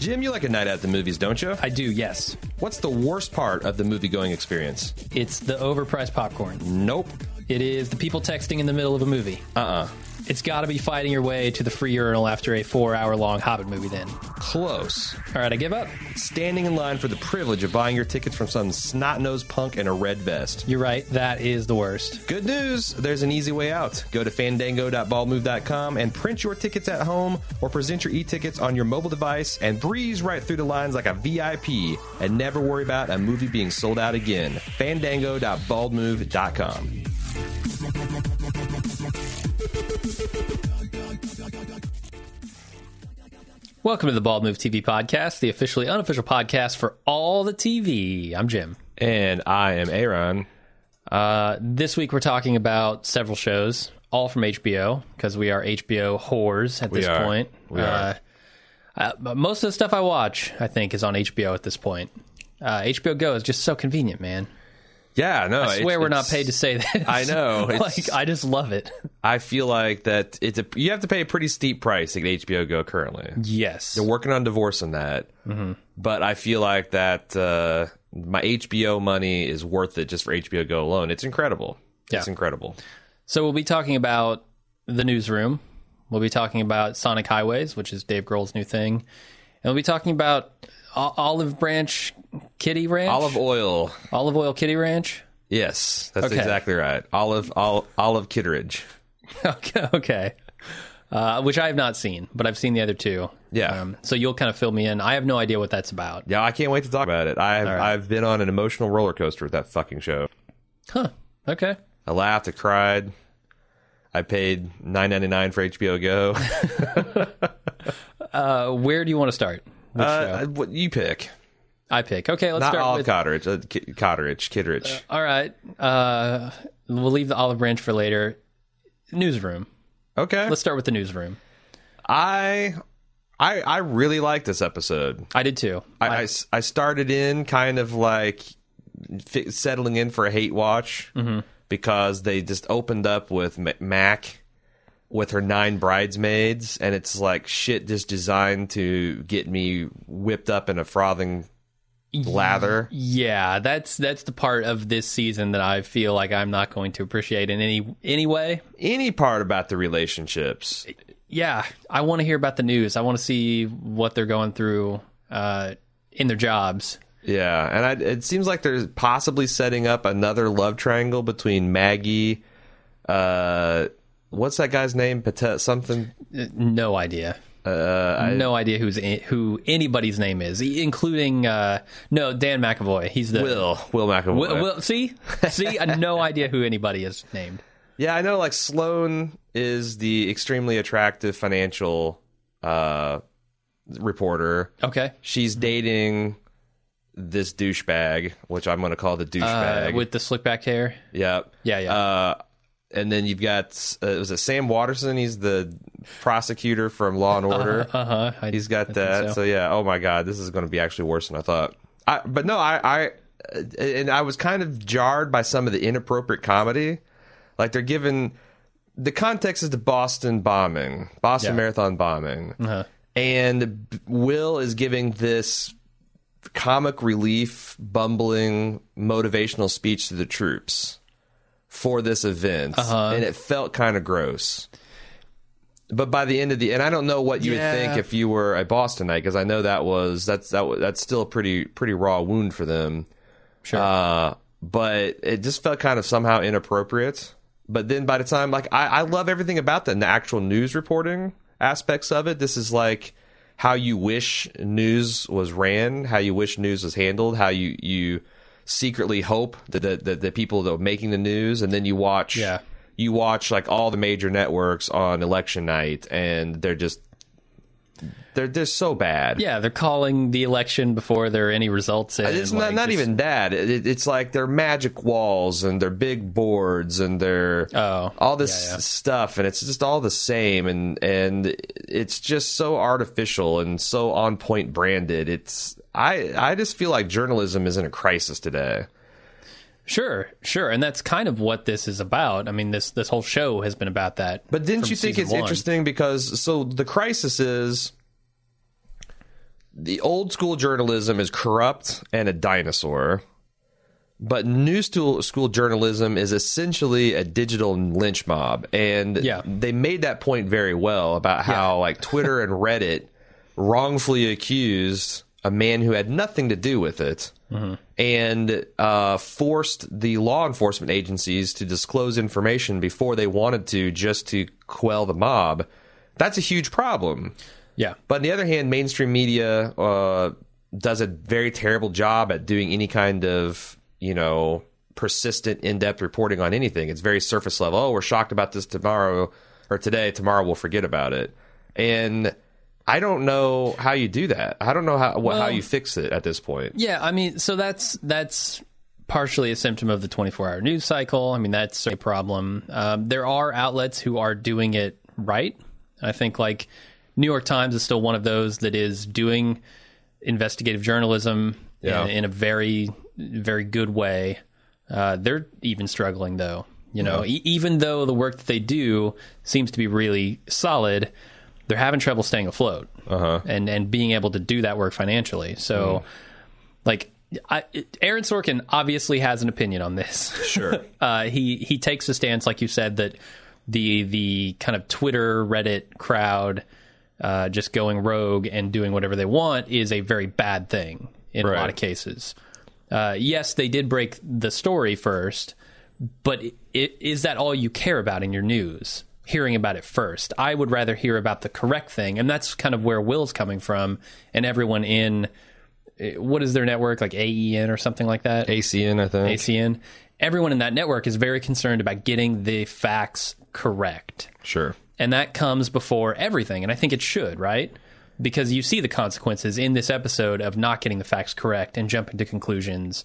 Jim, you like a night out at the movies, don't you? I do, yes. What's the worst part of the movie-going experience? It's the overpriced popcorn. Nope. It is the people texting in the middle of a movie. It's got to be fighting your way to the free urinal after a 4-hour-long Hobbit movie then. Close. All right, I give up. Standing in line for the privilege of buying your tickets from some snot-nosed punk in a red vest. You're right. That is the worst. Good news. There's an easy way out. Go to fandango.baldmove.com and print your tickets at home or present your e-tickets on your mobile device and breeze right through the lines like a VIP and never worry about a movie being sold out again. fandango.baldmove.com. Welcome to the Bald Move TV podcast, the officially unofficial podcast for all the TV. I'm Jim. And I am Aaron. This week we're talking about several shows, all from HBO, because we are HBO whores at this point. Most of the stuff I watch, I think, is on HBO at this point. HBO Go is just so convenient, man. Yeah, no. I swear we're not paid to say that. I know. Like, I just love it. I feel like that you have to pay a pretty steep price to get HBO Go currently. Yes. They're working on divorcing that. Mm-hmm. But I feel like that my HBO money is worth it just for HBO Go alone. It's incredible. Yeah. It's incredible. So we'll be talking about The Newsroom. We'll be talking about Sonic Highways, which is Dave Grohl's new thing. And we'll be talking about Olive Branch Kitty Ranch? Olive Oil Kitty Ranch? Yes, that's exactly right. Olive Kitteridge. Okay. Which I have not seen, but I've seen the other two. Yeah. So you'll kind of fill me in. I have no idea what that's about. Yeah, I can't wait to talk about it. I've been on an emotional roller coaster with that fucking show. Huh. Okay. I laughed. I cried. I paid $9.99 for HBO Go. Where do you want to start? What you pick. I pick. Okay, let's start with Olive Kitteridge. All right. We'll leave the Olive Branch for later. Newsroom. Okay. Let's start with the Newsroom. I really liked this episode. I did too. I started in kind of like settling in for a hate watch because they just opened up with Mac with her 9 bridesmaids, and it's like shit just designed to get me whipped up in a frothing lather. Yeah, that's the part of this season that I feel like I'm not going to appreciate in any way. Any part about the relationships. Yeah, I want to hear about the news. I want to see what they're going through in their jobs. Yeah, and it seems like they're possibly setting up another love triangle between Maggie, what's that guy's name? Patel something? No idea. No idea who anybody's name is, including Dan McAvoy. He's the Will McAvoy. Will, see, I have no idea who anybody is named. Yeah, I know. Like Sloane is the extremely attractive financial reporter. Okay, she's dating this douchebag, which I'm going to call the douchebag with the slick back hair. Yep. Yeah. And then you've got was it Sam Watterson? He's the prosecutor from Law & Order. He's got that. So yeah. Oh my God, this is going to be actually worse than I thought. I was kind of jarred by some of the inappropriate comedy. Like they're given the context is the Boston Marathon bombing, and Will is giving this comic relief, bumbling, motivational speech to the troops for this event, and it felt kind of gross. But by the end of and I don't know what you would think if you were a Bostonite, because I know that's still a pretty raw wound for them. Sure, but it just felt kind of somehow inappropriate. But then by the time, like I love everything about the actual news reporting aspects of it. This is like how you wish news was ran, how you wish news was handled, how you secretly hope that the people that are making the news, and then you watch like all the major networks on election night, and they're just They're so bad. Yeah, they're calling the election before there are any results in. It's like not even that. It's like their magic walls and their big boards and their all this stuff, and it's just all the same, and it's just so artificial and so on point branded. It's I just feel like journalism is in a crisis today. Sure. And that's kind of what this is about. I mean, this whole show has been about that. But didn't you think it's interesting because the crisis is the old school journalism is corrupt and a dinosaur, but new school journalism is essentially a digital lynch mob. And they made that point very well about how like Twitter and Reddit wrongfully accused a man who had nothing to do with it. Mm-hmm. And forced the law enforcement agencies to disclose information before they wanted to, just to quell the mob. That's a huge problem. Yeah. But on the other hand, mainstream media does a very terrible job at doing any kind of, persistent, in-depth reporting on anything. It's very surface level. Oh, we're shocked about this tomorrow or today. Tomorrow we'll forget about it. And I don't know how you do that. I don't know how you fix it at this point. Yeah, I mean, so that's partially a symptom of the 24-hour news cycle. I mean, that's a problem. There are outlets who are doing it right. I think, like, New York Times is still one of those that is doing investigative journalism in a very, very good way. They're even struggling, though. Even though the work that they do seems to be really solid, they're having trouble staying afloat and being able to do that work financially. So, Aaron Sorkin obviously has an opinion on this. Sure, he takes a stance, like you said, that the kind of Twitter, Reddit crowd just going rogue and doing whatever they want is a very bad thing in a lot of cases. Yes, they did break the story first, but is that all you care about in your news? Hearing about it first. I would rather hear about the correct thing, and that's kind of where Will's coming from, and everyone in, what is their network, like AEN or something like that? ACN, I think. ACN. Everyone in that network is very concerned about getting the facts correct. Sure. And that comes before everything, and I think it should, right? Because you see the consequences in this episode of not getting the facts correct and jumping to conclusions.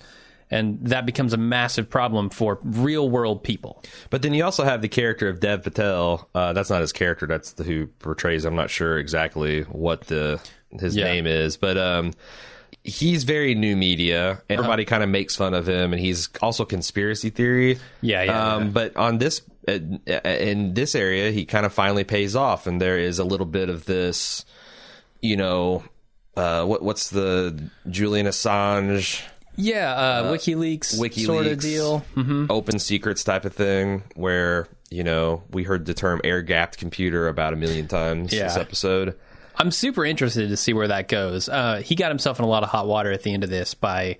And that becomes a massive problem for real-world people. But then you also have the character of Dev Patel. That's not his character. That's who portrays. I'm not sure exactly what his name is. But he's very new media. Everybody kind of makes fun of him. And he's also conspiracy theory. Yeah. But on this, in this area, he kind of finally pays off. And there is a little bit of this, what's the Julian Assange... Yeah, WikiLeaks sort of deal. Mm-hmm. Open secrets type of thing where, we heard the term air-gapped computer about 1 million times this episode. I'm super interested to see where that goes. He got himself in a lot of hot water at the end of this by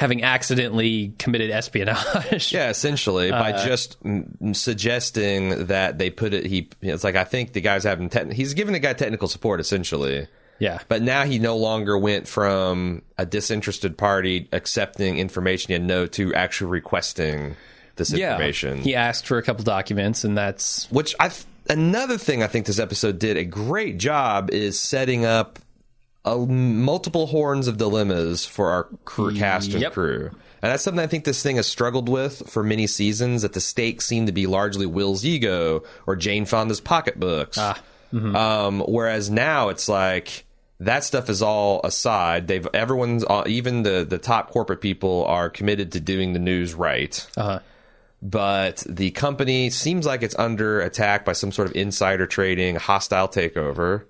having accidentally committed espionage. Yeah, essentially, by just suggesting that they put it... It's like, I think the guy's having... he's giving the guy technical support, essentially. Yeah. But now he no longer went from a disinterested party accepting information to actually requesting this information. He asked for a couple documents, and that's... Which, another thing I think this episode did a great job is setting up multiple horns of dilemmas for our cast and crew. And that's something I think this thing has struggled with for many seasons, that the stakes seem to be largely Will's ego or Jane Fonda's pocketbooks. Mm-hmm. Whereas now it's like that stuff is all aside. Everyone's even the top corporate people are committed to doing the news right. But the company seems like it's under attack by some sort of insider trading, hostile takeover.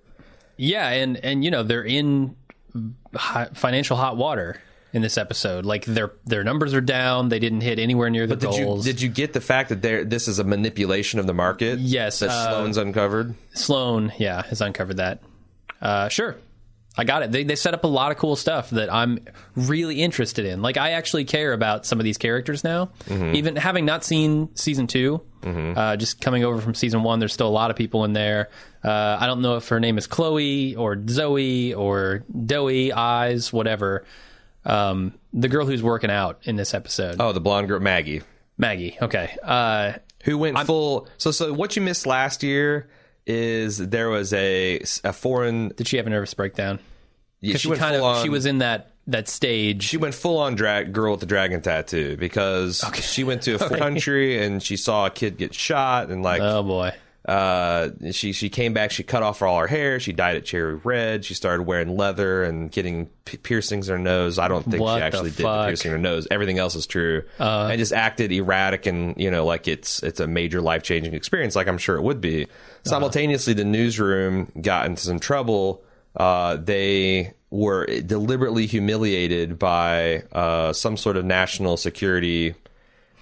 Yeah, and they're in financial hot water in this episode. Like their numbers are down. They didn't hit anywhere near the goals. Did you get the fact that this is a manipulation of the market? Yes. That Sloane's uncovered? Sloane, has uncovered that. Sure. I got it. They set up a lot of cool stuff that I'm really interested in. Like, I actually care about some of these characters now. Mm-hmm. Even having not seen season 2, just coming over from season 1, there's still a lot of people in there. I don't know if her name is Chloe or Zoe or Doe Eyes, whatever. The girl who's working out in this episode. Oh, the blonde girl, Maggie. Okay. Who went full... So what you missed last year is there was a foreign... Did she have a nervous breakdown? Yeah, she went kind of, on, she was in that stage. She went full-on girl with the dragon tattoo because she went to a country and she saw a kid get shot and like... Oh, boy. She came back, she cut off all her hair, she dyed it cherry red, she started wearing leather and getting piercings in her nose. I don't think she actually did the piercing in her nose. Everything else is true. And just acted erratic and, you know, like it's a major life-changing experience, like I'm sure it would be. Simultaneously, the newsroom got into some trouble. They were deliberately humiliated by some sort of national security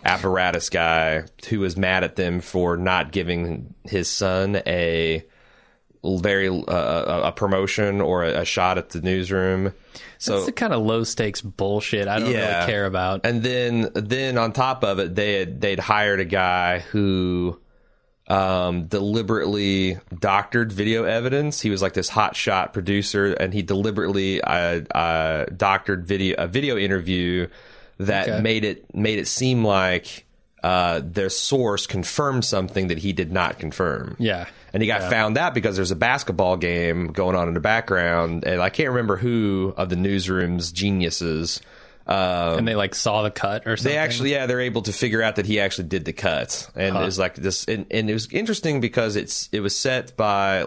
apparatus guy who was mad at them for not giving his son a very a promotion or a shot at the newsroom. So it's the kind of low stakes bullshit I don't really care about. And then on top of it, they'd hired a guy who deliberately doctored video evidence. He was like this hot shot producer, and he deliberately doctored a video interview that made it seem like their source confirmed something that he did not confirm. Yeah. And he got found out because there's a basketball game going on in the background, and I can't remember who of the newsroom's geniuses. And they like saw the cut or something? They actually, they're able to figure out that he actually did the cut. And it was like this, and it was interesting because it was set by...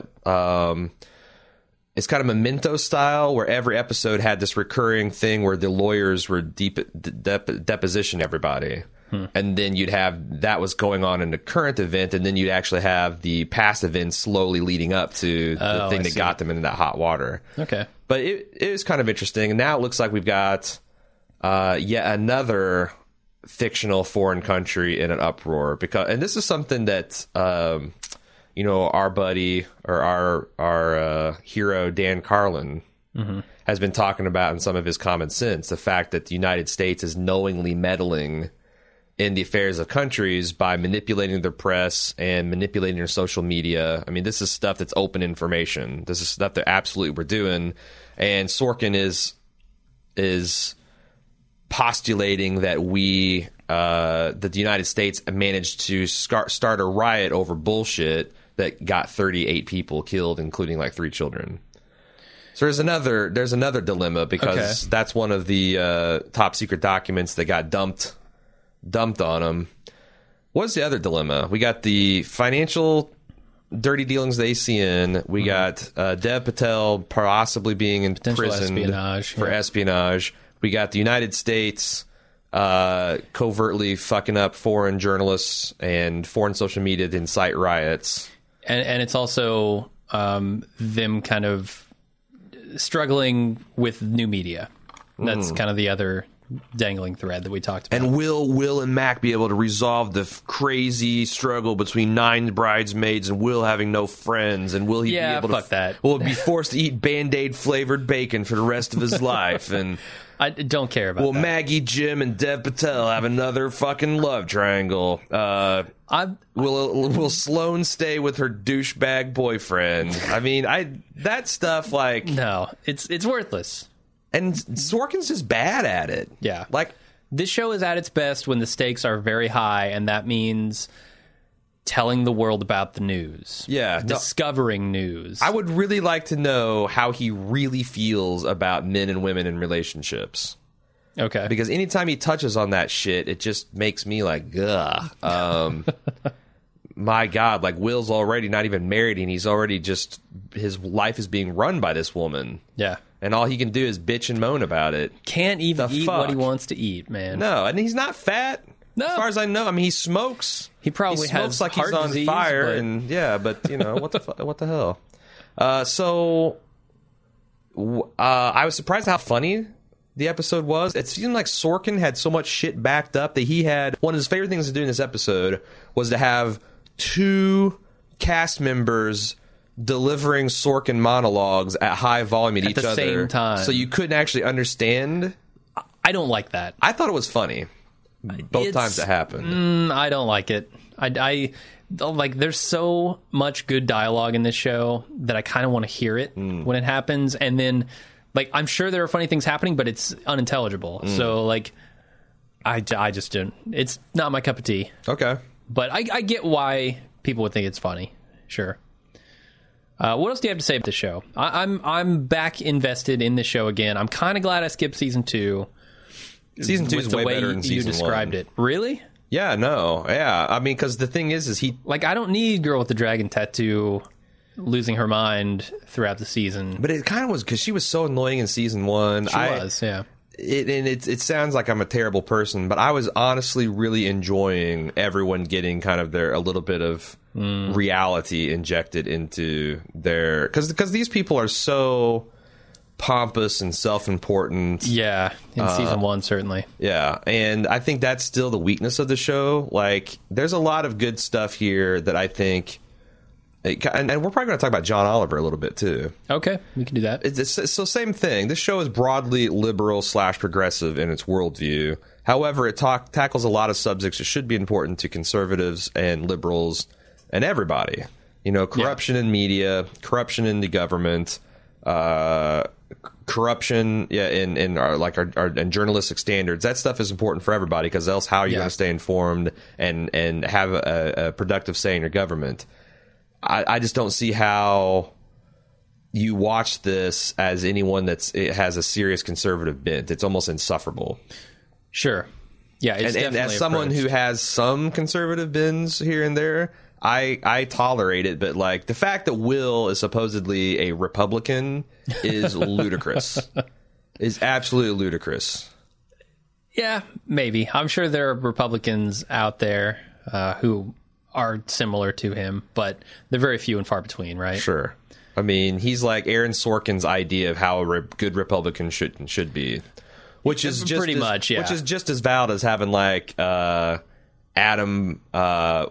It's kind of Memento style, where every episode had this recurring thing where the lawyers were deposition everybody. And then you'd have that was going on in the current event, and then you'd actually have the past events slowly leading up to the thing that got them into that hot water. Okay. But it was kind of interesting. And now it looks like we've got yet another fictional foreign country in an uproar. And this is something that... you know, our buddy or our hero, Dan Carlin, has been talking about in some of his Common Sense, the fact that the United States is knowingly meddling in the affairs of countries by manipulating their press and manipulating their social media. I mean, this is stuff that's open information. This is stuff that absolutely we're doing. And Sorkin is postulating that that the United States managed to start a riot over bullshit that got 38 people killed, including like 3 children. So there's another dilemma, because that's one of the top secret documents that got dumped on them. What's the other dilemma? We got the financial dirty dealings at ACN. We got Dev Patel possibly being in prison for espionage. We got the United States covertly fucking up foreign journalists and foreign social media to incite riots. And it's also them kind of struggling with new media. That's kind of the other dangling thread that we talked about. And will and Mac be able to resolve the crazy struggle between 9 bridesmaids and Will having no friends, and will he be able to that? Will he be forced to eat Band-Aid flavored bacon for the rest of his life? And I don't care about that. Will Maggie, Jim, and Dev Patel have another fucking love triangle? Will Sloane stay with her douchebag boyfriend? I mean, that stuff, like... No, it's worthless. And Sorkin's just bad at it. Yeah. Like, this show is at its best when the stakes are very high, and that means telling the world about the news. Yeah. Discovering news. I would really like to know how he really feels about men and women in relationships. Okay. Because anytime he touches on that shit, it just makes me like, ugh. My God, like, Will's already not even married, and he's already just, his life is being run by this woman. Yeah. And all he can do is bitch and moan about it. Can't even eat what he wants to eat, man. No, and he's not fat. No. As far as I know, I mean, he smokes. He probably has like heart disease. He's on fire, and but you know what the hell. I was surprised how funny the episode was. It seemed like Sorkin had so much shit backed up that he had one of his favorite things to do in this episode was to have 2 cast members delivering Sorkin monologues at high volume at each other at the same time, so you couldn't actually understand. I don't like that. I thought it was funny. Both times it happened. I don't like it. I like, there's so much good dialogue in this show that I kind of want to hear it when it happens. And then, like, I'm sure there are funny things happening, but it's unintelligible. So, like, I just didn't. It's not my cup of tea. Okay. But I get why people would think it's funny. Sure. What else do you have to say about the show? I'm back invested in the show again. I'm kind of glad I skipped season two. Season two is way better than season one. You described it. Really? Yeah, no. Yeah. I mean, because the thing is he... Like, I don't need Girl with the Dragon Tattoo losing her mind throughout the season. But it kind of was, because she was so annoying in season one. She was, yeah. It sounds like I'm a terrible person, but I was honestly really enjoying everyone getting kind of their a little bit of reality injected into their... Because these people are so... pompous and self-important. Yeah, in season one, certainly. Yeah, and I think that's still the weakness of the show. Like, there's a lot of good stuff here that I think... And we're probably going to talk about John Oliver a little bit, too. Okay, we can do that. So same thing. This show is broadly liberal/progressive in its worldview. However, it tackles a lot of subjects that should be important to conservatives and liberals and everybody. You know, corruption in media, corruption in the government, corruption in our and journalistic standards. That stuff is important for everybody, because else how are you going to stay informed and have a productive say in your government? I just don't see how you watch this as anyone it has a serious conservative bent. It's almost insufferable. Sure. Yeah, it's and as someone who has some conservative bends here and there, I tolerate it, but like the fact that Will is supposedly a Republican is ludicrous. Is absolutely ludicrous. Yeah, maybe. I'm sure there are Republicans out there who are similar to him, but they're very few and far between, right? Sure. I mean, he's like Aaron Sorkin's idea of how a good Republican should be, which is just pretty much, yeah, which is just as valid as having like Adam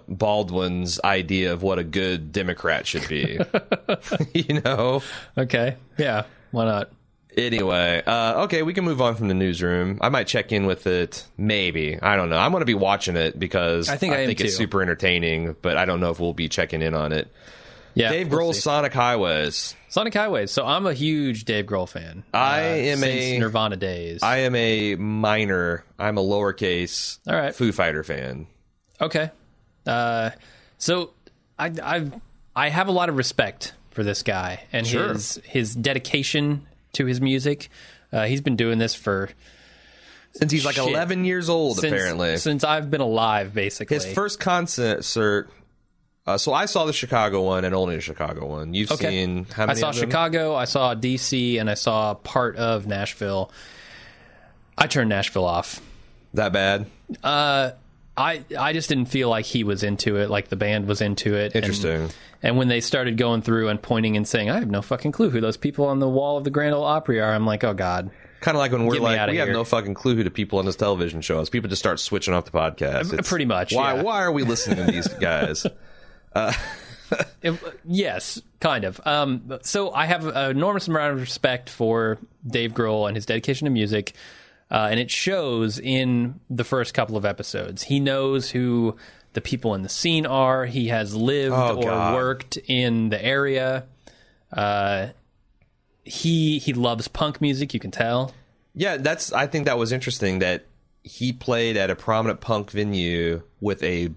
Baldwin's idea of what a good Democrat should be. You know? Okay. Yeah. Why not? Anyway. Okay. We can move on from the newsroom. I might check in with it. Maybe. I don't know. I'm going to be watching it because I think it's super entertaining, but I don't know if we'll be checking in on it. Yeah, Dave Grohl's Sonic Highways. Sonic Highways. So I'm a huge Dave Grohl fan. I am since Nirvana days. I am a minor. I'm a lowercase Foo Fighter fan. Okay. So I have a lot of respect for this guy and his dedication to his music. He's been doing this for... Since he's like 11 years old, apparently. Since I've been alive, basically. His first concert... So I saw the Chicago one and only the Chicago one. You've seen how many? I saw Chicago, I saw DC, and I saw part of Nashville. I turned Nashville off. That bad? I just didn't feel like he was into it, like the band was into it. Interesting. And when they started going through and pointing and saying, I have no fucking clue who those people on the wall of the Grand Ole Opry are, I'm like, oh God. Kind of like when we're like, we have no fucking clue who the people on this television show is. People just start switching off the podcast. Pretty much. Why are we listening to these guys? Yes, kind of. So I have an enormous amount of respect for Dave Grohl and his dedication to music, and it shows in the first couple of episodes. He knows who the people in the scene are. He has lived worked in the area. He loves punk music. You can tell. Yeah, I think that was interesting that he played at a prominent punk venue with a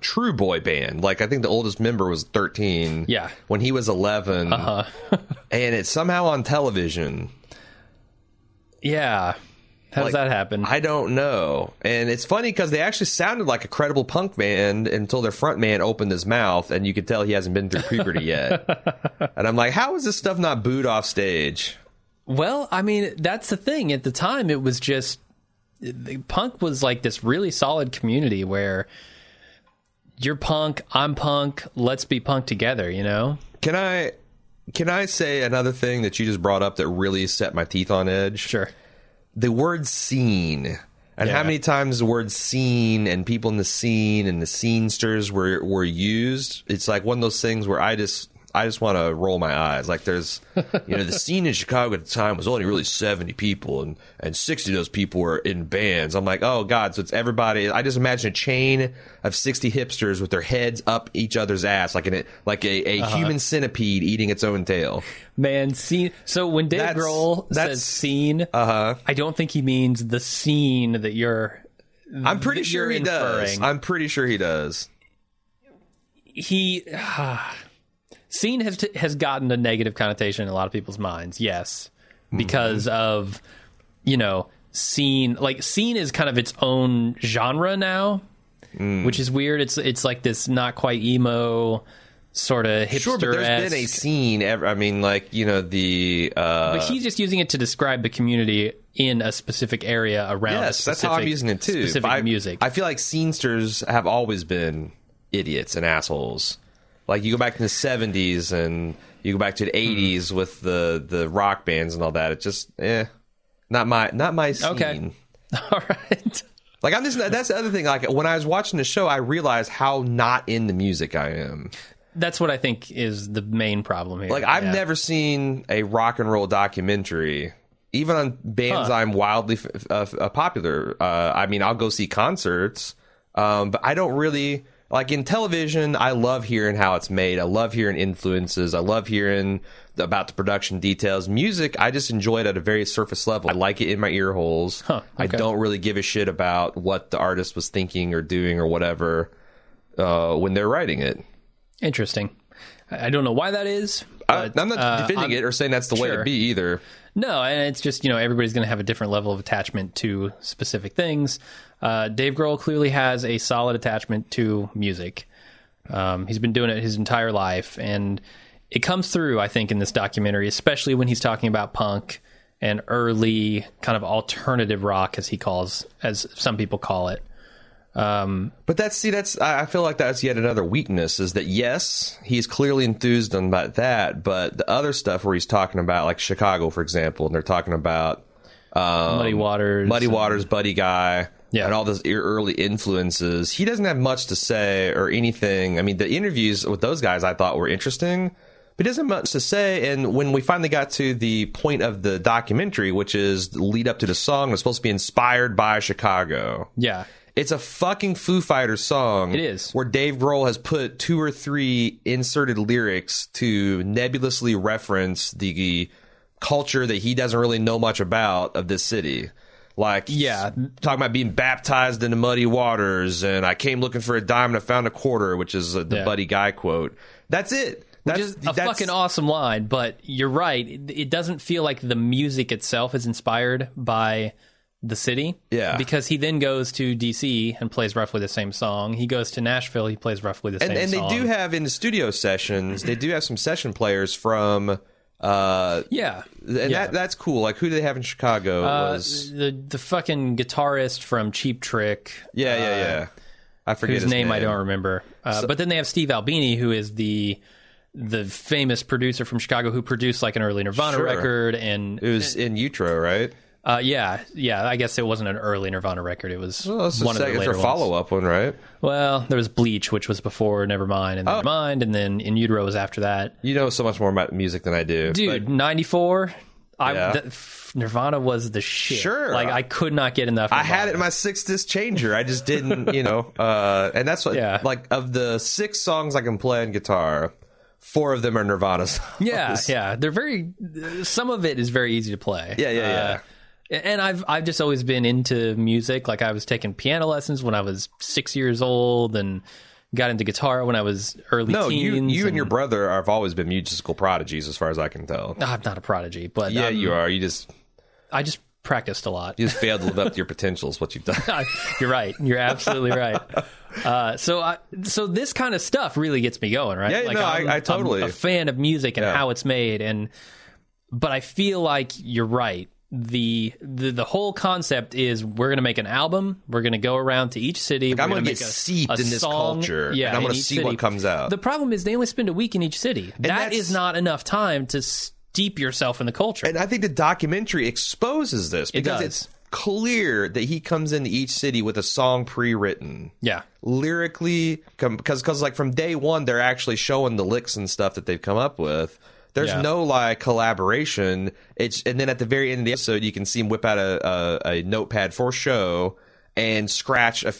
true boy band. Like, I think the oldest member was 13 when he was 11. And it's somehow on television. How does that happen? I don't know. And it's funny because they actually sounded like a credible punk band until their front man opened his mouth and you could tell he hasn't been through puberty yet. And I'm like, how is this stuff not booed off stage? Well, I mean, that's the thing. At the time, it was just punk was like this really solid community where you're punk, I'm punk, let's be punk together, you know? Can I say another thing that you just brought up that really set my teeth on edge? Sure. The word scene. And how many times the word scene and people in the scene and the scenesters were used. It's like one of those things where I just want to roll my eyes. Like, there's, you know, the scene in Chicago at the time was only really 70 people, and 60 of those people were in bands. I'm like, oh, God, so it's everybody. I just imagine a chain of 60 hipsters with their heads up each other's ass, like a human centipede eating its own tail. Man, scene. So when Dave Grohl says scene, I don't think he means the scene that you're I'm pretty sure he does. I'm pretty sure he does. He... Scene has gotten a negative connotation in a lot of people's minds, yes, because of, you know, scene, like scene is kind of its own genre now, which is weird. It's like this not quite emo sort of hipster-esque. Sure, but there's been a scene. I mean, like, you know, the... but he's just using it to describe the community in a specific area around. Yes, that's how I'm using it too. Specific music. I feel like scenesters have always been idiots and assholes. Like, you go back to the 70s and you go back to the 80s with the rock bands and all that. It's just, not my scene. Okay. All right. Like, I'm just, that's the other thing. Like, when I was watching the show, I realized how not in the music I am. That's what I think is the main problem here. Like, I've never seen a rock and roll documentary, even on bands I'm wildly popular. I mean, I'll go see concerts, but I don't really... Like, in television, I love hearing how it's made. I love hearing influences. I love hearing about the production details. Music, I just enjoy it at a very surface level. I like it in my ear holes. Huh, okay. I don't really give a shit about what the artist was thinking or doing or whatever when they're writing it. Interesting. I don't know why that is. But, I'm not defending it or saying that's the way it'd be either. No, and it's just, you know, everybody's going to have a different level of attachment to specific things. Dave Grohl clearly has a solid attachment to music. He's been doing it his entire life, and it comes through, I think, in this documentary, especially when he's talking about punk and early kind of alternative rock, as some people call it. But I feel like that's yet another weakness, is that yes, he's clearly enthused about that, but the other stuff where he's talking about, like Chicago, for example, and they're talking about Muddy Waters, Buddy Guy, and all those early influences, he doesn't have much to say or anything. I mean, the interviews with those guys I thought were interesting, but he doesn't have much to say. And when we finally got to the point of the documentary, which is the lead up to the song, was supposed to be inspired by Chicago. Yeah. It's a fucking Foo Fighters song. It is. Where Dave Grohl has put 2 or 3 inserted lyrics to nebulously reference the culture that he doesn't really know much about of this city. Like, talking about being baptized into muddy waters, and I came looking for a dime and I found a quarter, which is the Buddy Guy quote. That's it. That's fucking awesome line, but you're right. It doesn't feel like the music itself is inspired by... the city, because he then goes to DC and plays roughly the same song. He goes to Nashville, he plays roughly the same song. And they do have in the studio sessions, they do have some session players from, that's cool. Like, who do they have in Chicago? Was the fucking guitarist from Cheap Trick? Yeah. I forget whose name. I don't remember. But then they have Steve Albini, who is the famous producer from Chicago who produced like an early Nirvana record, and it was In Utero, right? I guess it wasn't an early Nirvana record. It was one of the later ones. Follow-up one, right? Well, there was Bleach, which was before Nevermind, and Nevermind, and then In Utero was after that. You know so much more about music than I do, dude. 94. Nirvana was the shit. Sure, like I could not get enough. I had it in my 6 disc changer. I just didn't, you know. And that's what, like, of the 6 songs I can play on guitar, 4 of them are Nirvana songs. Yeah. They're very. Some of it is very easy to play. Yeah. And I've just always been into music. Like, I was taking piano lessons when I was 6 years old, and got into guitar when I was early teens. No, you and your brother have always been musical prodigies, as far as I can tell. I'm not a prodigy, but... Yeah, you are. I just practiced a lot. You just failed to live up to your potential is what you've done. You're right. You're absolutely right. So this kind of stuff really gets me going, right? Yeah, like, no, I totally... I'm a fan of music and how it's made, but I feel like you're right. The whole concept is we're going to make an album. We're going to go around to each city. Like, I'm going to get seeped in this culture, and I'm going to see what comes out. The problem is they only spend a week in each city. That is not enough time to steep yourself in the culture. And I think the documentary exposes this, because it's clear that he comes into each city with a song pre-written. Yeah. Lyrically, because like from day one, they're actually showing the licks and stuff that they've come up with. There's no, like, collaboration. And then at the very end of the episode, you can see him whip out a notepad for show and scratch a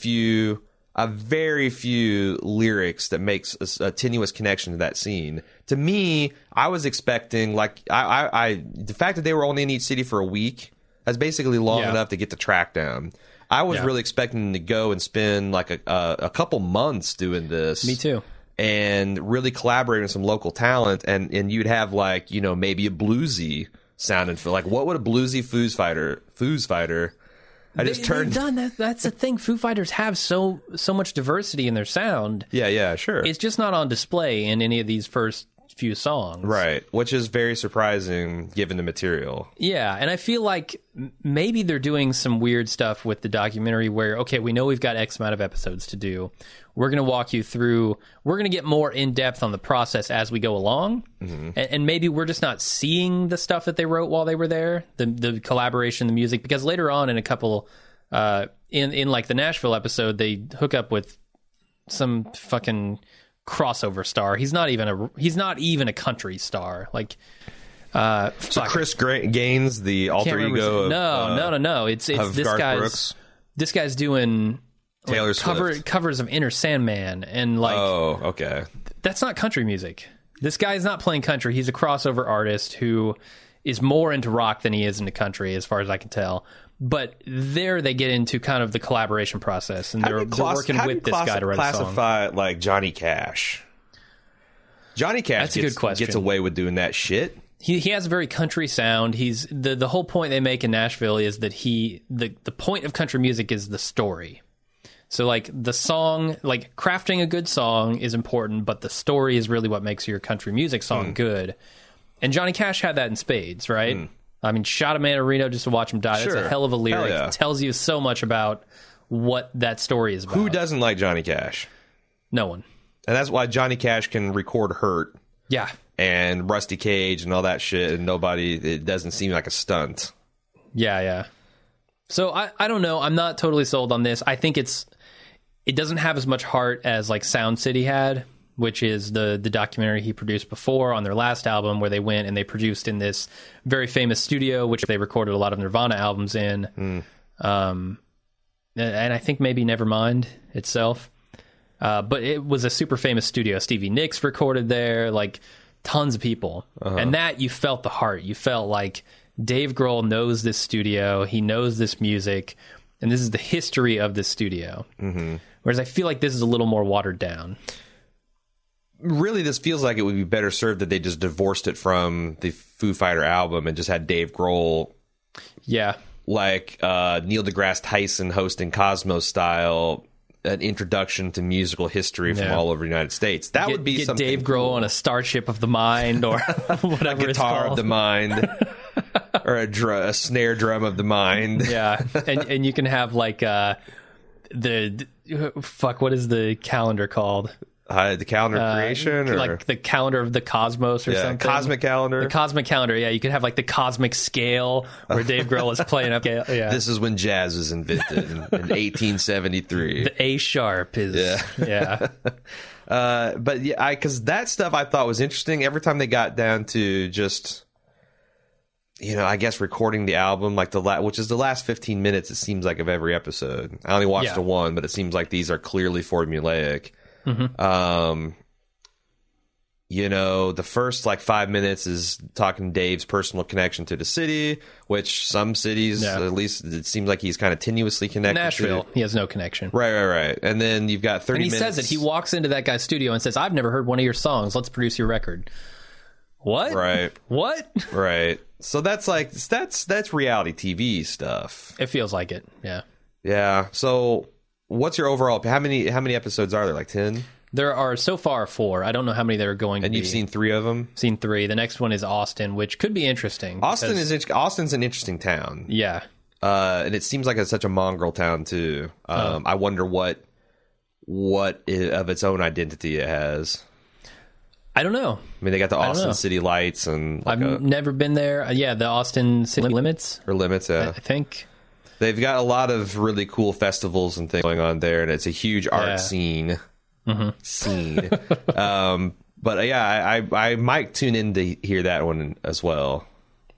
very few lyrics that makes a tenuous connection to that scene. To me, I was expecting, like, the fact that they were only in each city for a week, that's basically long enough to get the track down. I was really expecting them to go and spend, like, a couple months doing this. Me too. and really collaborating with some local talent, and you'd have, like, you know, maybe a bluesy sound and feel. Like, what would a bluesy Foo Fighter? That's the thing. Foo Fighters have so much diversity in their sound. Yeah, sure. It's just not on display in any of these first few songs, right? Which is very surprising given the material. Yeah, and I feel like maybe they're doing some weird stuff with the documentary where, okay, we know we've got X amount of episodes to do. We're going to walk you through. We're going to get more in depth on the process as we go along, mm-hmm. and maybe we're just not seeing the stuff that they wrote while they were there, the collaboration, the music, because later on in a couple, in like the Nashville episode, they hook up with some fucking crossover star. He's not even a country star. Like, so Chris Gaines, the alter ego. No. It's this guy's. This guy's doing Taylor Swift covers of Inner Sandman, and like, oh, okay, that's not country music. This guy's not playing country. He's a crossover artist who is more into rock than he is into country, as far as I can tell. But there they get into kind of the collaboration process, and they're working with this guy to write a song. Classify like Johnny Cash. Johnny Cash gets away with doing that shit. He has a very country sound. He's the whole point they make in Nashville is that the point of country music is the story. So like the song, like crafting a good song is important, but the story is really what makes your country music song good. And Johnny Cash had that in spades, right? I mean, shot a man in Reno just to watch him die. Sure. That's a hell of a lyric. Yeah. It tells you so much about what that story is about. Who doesn't like Johnny Cash? No one. And that's why Johnny Cash can record Hurt. Yeah. And Rusty Cage and all that shit. And it doesn't seem like a stunt. Yeah. So I don't know. I'm not totally sold on this. I think it doesn't have as much heart as like Sound City had, which is the documentary he produced before on their last album, where they went and they produced in this very famous studio, which they recorded a lot of Nirvana albums in. And I think maybe Nevermind itself. But it was a super famous studio. Stevie Nicks recorded there, like tons of people. Uh-huh. And that, you felt the heart. You felt like Dave Grohl knows this studio. He knows this music. And this is the history of this studio. Mm-hmm. Whereas I feel like this is a little more watered down. Really, this feels like it would be better served that they just divorced it from the Foo Fighter album and just had Dave Grohl, Neil deGrasse Tyson hosting Cosmos style, an introduction to musical history from all over the United States. That would be something. Dave Grohl cool. On a Starship of the Mind or whatever, a guitar of the mind, or a snare drum of the mind. Yeah, and you can have like what is the calendar called? The calendar creation, or like the calendar of the cosmos, or something. The cosmic calendar. Yeah, you could have like the cosmic scale where Dave Grohl is playing up. Yeah. This is when jazz was invented in 1873. The A sharp is But yeah, because that stuff I thought was interesting. Every time they got down to just, you know, I guess recording the album, like which is the last 15 minutes. It seems like of every episode. I only watched the one, but it seems like these are clearly formulaic. Mm-hmm. You know, the first like 5 minutes is talking Dave's personal connection to the city, which some cities, at least it seems like he's kind of tenuously connected. Nashville, he has no connection. Right. And then you've got 30 minutes. And he says it. He walks into that guy's studio and says, "I've never heard one of your songs. Let's produce your record." What? Right. What? Right. So that's like, that's reality TV stuff. It feels like it. Yeah. Yeah. So what's your overall? How many episodes are there? Like 10? There are so far 4. I don't know how many there are going to be. And you've seen 3 of them? Seen 3. The next one is Austin, which could be interesting. Austin's an interesting town. Yeah. And it seems like it's such a mongrel town, too. I wonder what of its own identity it has. I don't know. I mean, they got the Austin City Lights. And like I've never been there. Yeah, the Austin City Limits. Or Limits, yeah. I think. They've got a lot of really cool festivals and things going on there, and it's a huge art scene. Mm-hmm. But yeah, I might tune in to hear that one as well.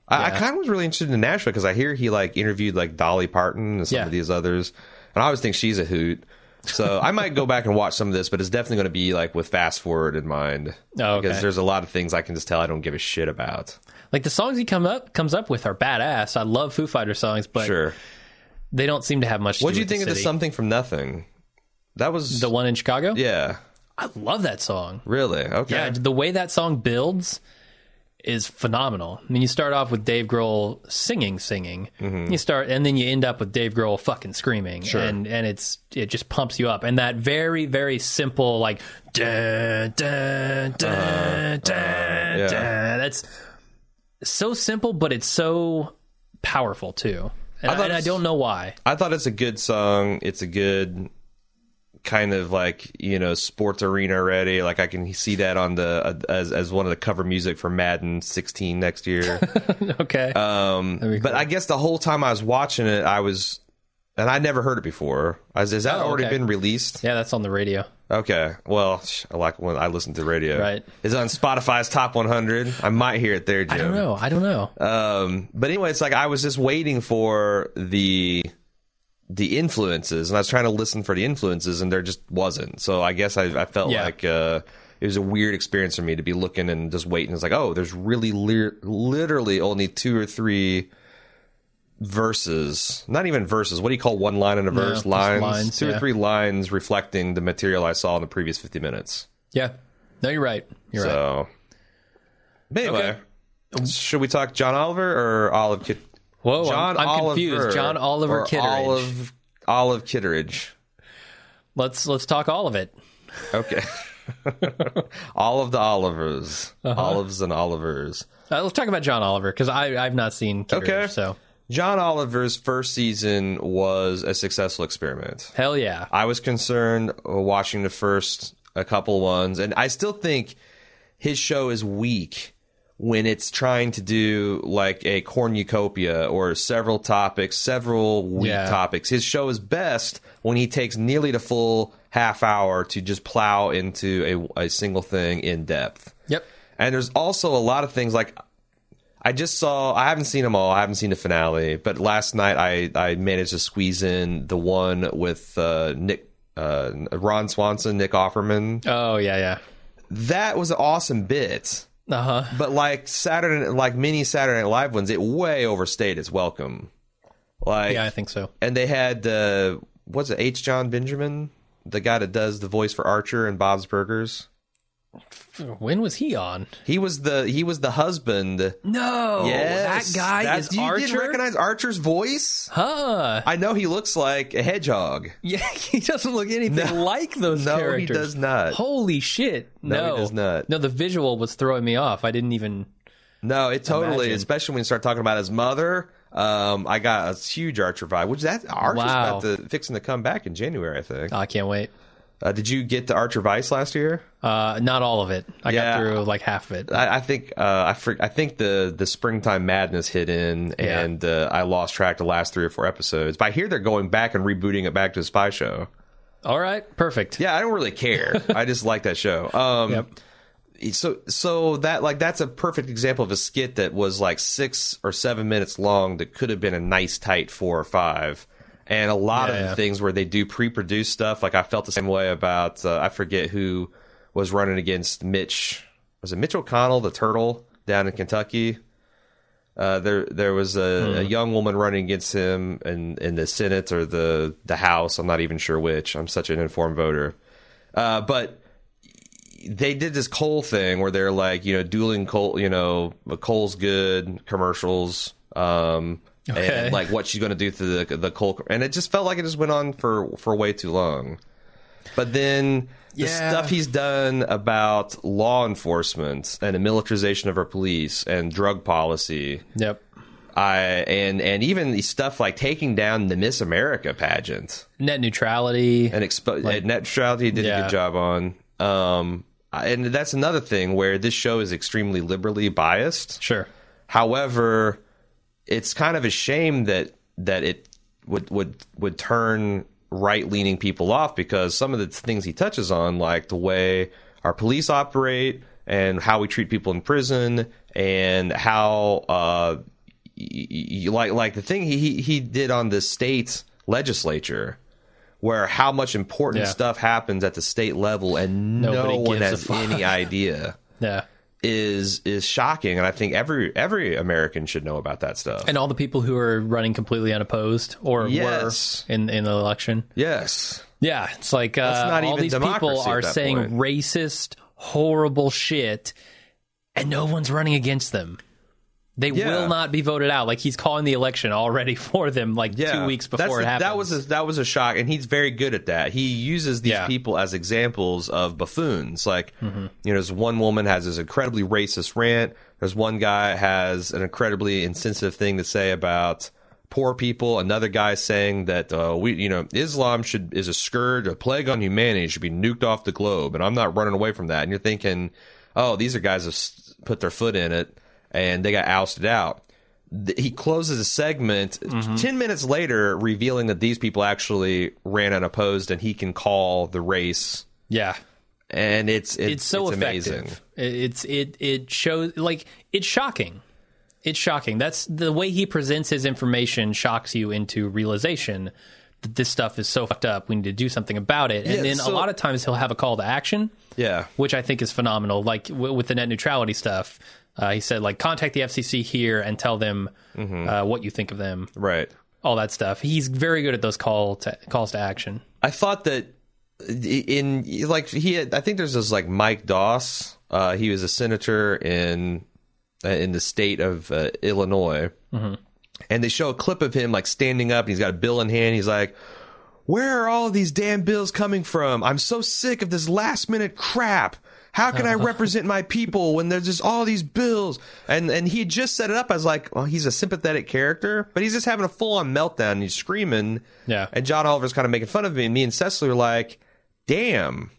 I kind of was really interested in Nashville because I hear he like interviewed like Dolly Parton and some of these others, and I always think she's a hoot. So I might go back and watch some of this, but it's definitely going to be like with fast forward in mind. Oh, okay. Because there's a lot of things I can just tell I don't give a shit about. Like the songs he comes up with are badass. I love Foo Fighter songs, but they don't seem to have much to do with the city. What do you think of the Something from Nothing? That was the one in Chicago? Yeah. I love that song. Really? Okay. Yeah, the way that song builds is phenomenal. I mean, you start off with Dave Grohl singing. Mm-hmm. And then you end up with Dave Grohl fucking screaming. Sure. And it just pumps you up. And that very, very simple, like, that's so simple, but it's so powerful too. And I don't know why. I thought it's a good song. It's a good kind of like, you know, sports arena already. Like I can see that on the as one of the cover music for Madden 16 next year. Okay. Cool. But I guess the whole time I was watching it, and I never heard it before. Has that already been released? Yeah, that's on the radio. Okay. Well, like when I listen to the radio. Right. It's on Spotify's Top 100. I might hear it there, Jim. I don't know. But anyway, it's like I was just waiting for the influences, and I was trying to listen for the influences, and there just wasn't. So I guess I felt like it was a weird experience for me to be looking and just waiting. It's like, oh, there's really literally only two or three verses, not even verses. What do you call one line in a verse? Lines. Two or three lines reflecting the material I saw in the previous 50 minutes. Yeah. No, you're right. You're right. But anyway, okay. Should we talk John Oliver or Olive Kitteridge? Whoa, I'm confused. John Oliver Kitteridge. Olive Kitteridge. Let's talk all of it. Okay. All of the Olivers. Uh-huh. Olives and Olivers. Let's talk about John Oliver, because I've not seen Kitteridge, so... John Oliver's first season was a successful experiment. Hell yeah. I was concerned watching the first a couple ones, and I still think his show is weak when it's trying to do like a cornucopia or several topics, several weak topics. His show is best when he takes nearly the full half hour to just plow into a single thing in depth. Yep. And there's also a lot of things like... I haven't seen them all. I haven't seen the finale. But last night I managed to squeeze in the one with Ron Swanson, Nick Offerman. Oh, yeah. That was an awesome bit. Uh-huh. But like many Saturday Night Live ones, it way overstayed its welcome. Yeah, I think so. And they had, what's it, H. John Benjamin? The guy that does the voice for Archer and Bob's Burgers. When was he on? He was the husband. No, yes, that guy is Archer. You didn't recognize Archer's voice? Huh? I know he looks like a hedgehog. Yeah, he doesn't look anything like those characters. No, he does not. Holy shit! No, he does not. No, the visual was throwing me off. I didn't even. No, it totally, imagine. Especially when you start talking about his mother. I got a huge Archer vibe. Archer's about to fixing to come back in January, I think. Oh, I can't wait. Did you get to Archer Vice last year? Not all of it. I got through like half of it. I think I think the springtime madness hit in, and I lost track the last 3 or 4 episodes. But I hear they're going back and rebooting it back to a spy show. All right, perfect. Yeah, I don't really care. I just like that show. So that that's a perfect example of a skit that was like 6 or 7 minutes long that could have been a nice tight 4 or 5. And a lot of the things where they do pre-produce stuff, like I felt the same way about, I forget who was running against Mitch. Was it Mitch O'Connell, the turtle, down in Kentucky? There was a young woman running against him in the Senate or the House. I'm not even sure which. I'm such an informed voter. But they did this Cole thing where they're like, you know, dueling Cole, you know, Cole's good, commercials, Okay. And like what she's going to do to the Cole, and it just felt like it just went on for way too long. But then the stuff he's done about law enforcement and the militarization of our police and drug policy, and even the stuff like taking down the Miss America pageant, net neutrality, and net neutrality did a good job on. And that's another thing where this show is extremely liberally biased. Sure, however. It's kind of a shame that it would turn right-leaning people off, because some of the things he touches on, like the way our police operate and how we treat people in prison and how the thing he did on the state legislature, where how much important stuff happens at the state level and no one has any idea. Yeah. Is shocking, and I think every American should know about that stuff. And all the people who are running completely unopposed or were in the election. Yes. Yeah, it's like all these people are saying racist, horrible shit, and no one's running against them. They will not be voted out. Like, he's calling the election already for them, like 2 weeks before it happens. That was a shock, and he's very good at that. He uses these people as examples of buffoons. Like, you know, this one woman has this incredibly racist rant. There's one guy has an incredibly insensitive thing to say about poor people. Another guy saying that Islam is a scourge, a plague on humanity, should be nuked off the globe, and I'm not running away from that. And you're thinking, oh, these are guys that put their foot in it. And they got ousted out. He closes a segment 10 minutes later, revealing that these people actually ran unopposed, and he can call the race. Yeah, and it's so effective. Amazing. It shows, like, it's shocking. It's shocking. That's the way he presents his information. Shocks you into realization that this stuff is so fucked up. We need to do something about it. And then a lot of times he'll have a call to action. Yeah, which I think is phenomenal. Like with the net neutrality stuff. He said, like, contact the FCC here and tell them what you think of them. Right. All that stuff. He's very good at those calls to action. I thought that I think there's this, like, Mike Doss. He was a senator in the state of Illinois. Mm-hmm. And they show a clip of him, like, standing up. And he's got a bill in hand. He's like, where are all of these damn bills coming from? I'm so sick of this last-minute crap. How can I represent my people when there's just all these bills? And he just set it up as like, well, he's a sympathetic character, but he's just having a full-on meltdown and he's screaming. Yeah. And John Oliver's kind of making fun of me. And me and Cecily were like, damn,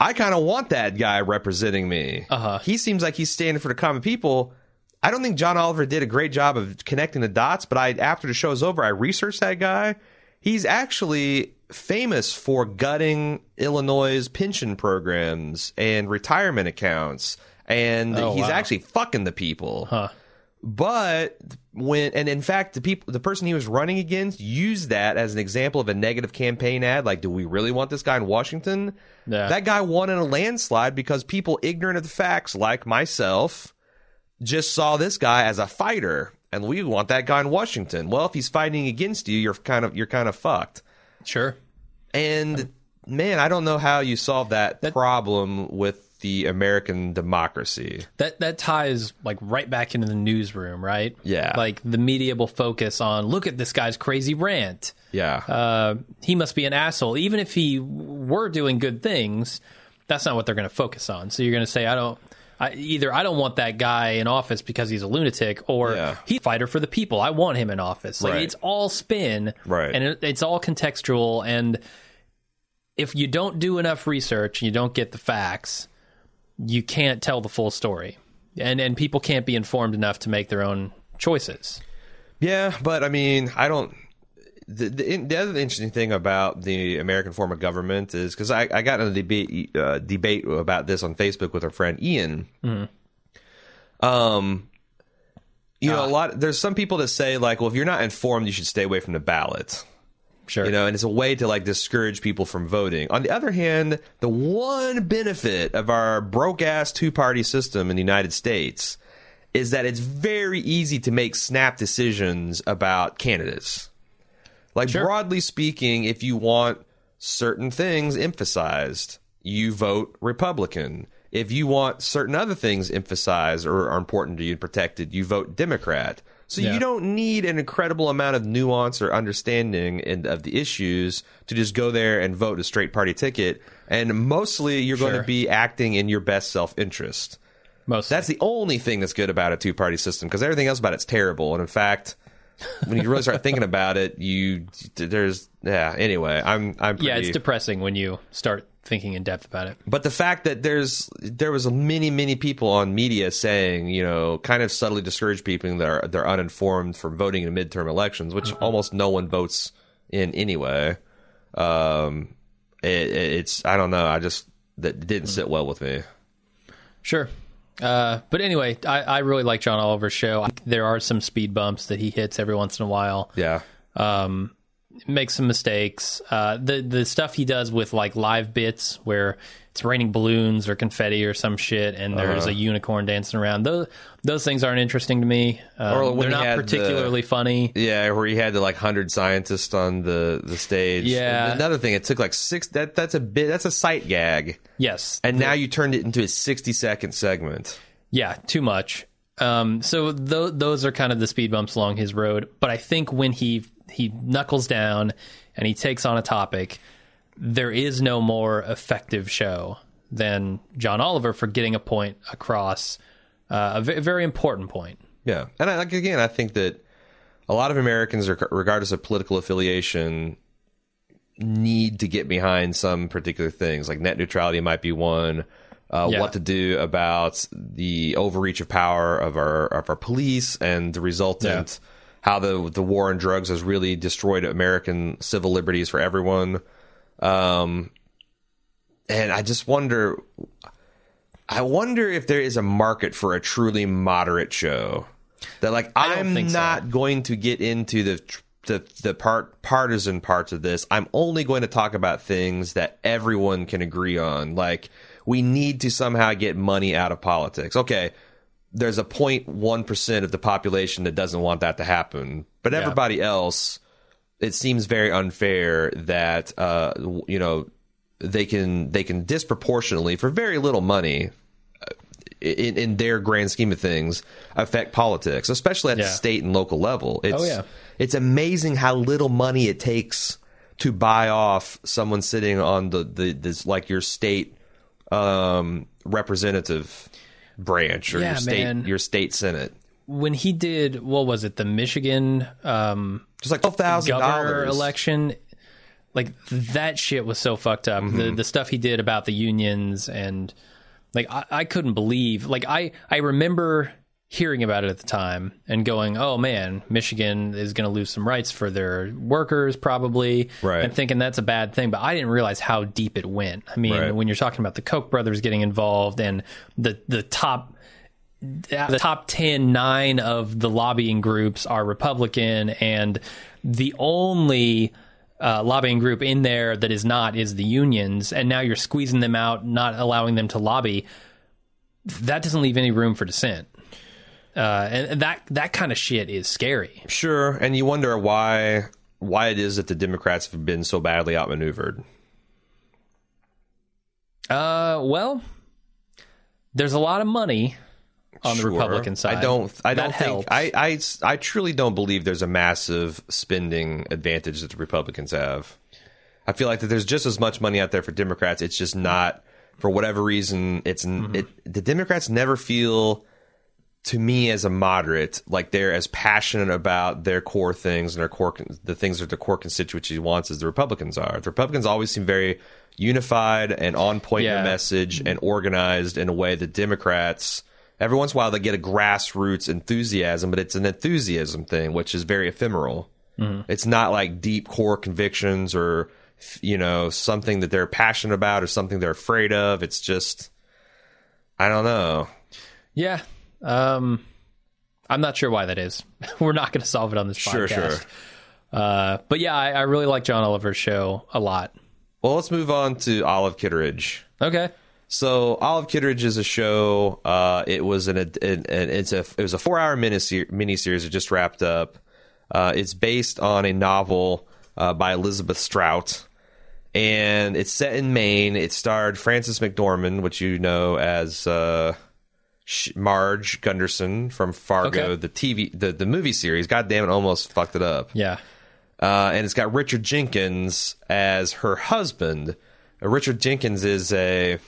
I kind of want that guy representing me. Uh-huh. He seems like he's standing for the common people. I don't think John Oliver did a great job of connecting the dots, but after the show's over, I researched that guy. He's actually famous for gutting Illinois' pension programs and retirement accounts, and he's actually fucking the people. Huh. But in fact, the person he was running against used that as an example of a negative campaign ad. Like, do we really want this guy in Washington? Yeah. That guy won in a landslide because people ignorant of the facts, like myself, just saw this guy as a fighter, and we want that guy in Washington. Well, if he's fighting against you, you're kind of fucked. Sure. And, man, I don't know how you solve that problem with the American democracy. That ties, like, right back into the newsroom, right? Yeah. Like, the media will focus on, look at this guy's crazy rant. Yeah. He must be an asshole. Even if he were doing good things, that's not what they're going to focus on. So you're going to say, I don't want that guy in office because he's a lunatic, or he's a fighter for the people. I want him in office. Like, it's all spin, and it's all contextual. And if you don't do enough research and you don't get the facts, you can't tell the full story, and people can't be informed enough to make their own choices. Yeah, but I mean, I don't. The other interesting thing about the American form of government is, because I got in a debate about this on Facebook with our friend Ian. Mm-hmm. There's some people that say, like, well, if you're not informed, you should stay away from the ballot. Sure. You know, and it's a way to, like, discourage people from voting. On the other hand, the one benefit of our broke-ass two-party system in the United States is that it's very easy to make snap decisions about candidates. Like, broadly speaking, if you want certain things emphasized, you vote Republican. If you want certain other things emphasized or are important to you and protected, you vote Democrat. So you don't need an incredible amount of nuance or understanding of the issues to just go there and vote a straight party ticket. And mostly you're going to be acting in your best self-interest. Mostly. That's the only thing that's good about a two-party system, because everything else about it's terrible. And in fact, when you really start thinking about it, anyway, I'm pretty... Yeah, it's depressing when you start thinking in depth about it. But the fact that there was many, many people on media saying, you know, kind of subtly discourage people that are they're uninformed from voting in midterm elections, which almost no one votes in anyway. It's I don't know. I just that didn't sit well with me. Sure. But anyway, I really like John Oliver's show. There are some speed bumps that he hits every once in a while. Yeah. makes some mistakes. The stuff he does with like live bits where it's raining balloons or confetti or some shit, and there's a unicorn dancing around. Those things aren't interesting to me. Or they're not particularly funny. Yeah, where he had the like 100 scientists on the stage. Yeah. And another thing, it took like six. That's a bit. That's a sight gag. Yes. And now you turned it into a 60-second segment. Yeah, too much. So those are kind of the speed bumps along his road. But I think when he knuckles down and he takes on a topic, there is no more effective show than John Oliver for getting a point across, a very important point. Yeah. And I think that a lot of Americans, regardless of political affiliation, need to get behind some particular things. Like net neutrality might be one. What to do about the overreach of power of our police and the resultant how the war on drugs has really destroyed American civil liberties for everyone. And I just wonder, if there is a market for a truly moderate show that like I'm not going to get into the partisan parts of this. I'm only going to talk about things that everyone can agree on, like. We need to somehow get money out of politics. Okay, there's a 0.1% of the population that doesn't want that to happen. But everybody else, it seems very unfair that, they can disproportionately, for very little money, in their grand scheme of things, affect politics, especially at the state and local level. It's amazing how little money it takes to buy off someone sitting on this like your state representative branch or your state senate. When he did, what was it, the Michigan just like $12,000 election, like that shit was so fucked up. Mm-hmm. The stuff he did about the unions and like I couldn't believe, like I remember hearing about it at the time and going, oh man, Michigan is going to lose some rights for their workers probably, right, and thinking that's a bad thing. But I didn't realize how deep it went. I mean, when you're talking about the Koch brothers getting involved and the top 10, 9 of the lobbying groups are Republican, and the only lobbying group in there that is not is the unions, and now you're squeezing them out, not allowing them to lobby. That doesn't leave any room for dissent. And that kind of shit is scary. Sure, and you wonder why it is that the Democrats have been so badly outmaneuvered. Well, there's a lot of money on the Republican side. I truly don't believe there's a massive spending advantage that the Republicans have. I feel like that there's just as much money out there for Democrats. It's just not, for whatever reason, the Democrats never feel, to me as a moderate, like they're as passionate about their core things and the things that the core constituency wants as the Republicans are. The Republicans always seem very unified and on point in the message and organized in a way that Democrats, every once in a while, they get a grassroots enthusiasm, but it's an enthusiasm thing, which is very ephemeral. Mm-hmm. It's not like deep core convictions or, something that they're passionate about or something they're afraid of. It's just, I don't know. Yeah. I'm not sure why that is. We're not going to solve it on this podcast. Sure. But yeah, I really like John Oliver's show a lot. Well, let's move on to Olive Kitteridge. Okay. So Olive Kitteridge is a show. It was a 4-hour miniseries that just wrapped up. It's based on a novel by Elizabeth Strout, and it's set in Maine. It starred Frances McDormand, which you know as Marge Gunderson from Fargo, okay, the movie series. God damn it, almost fucked it up. Yeah. And it's got Richard Jenkins as her husband. Richard Jenkins is a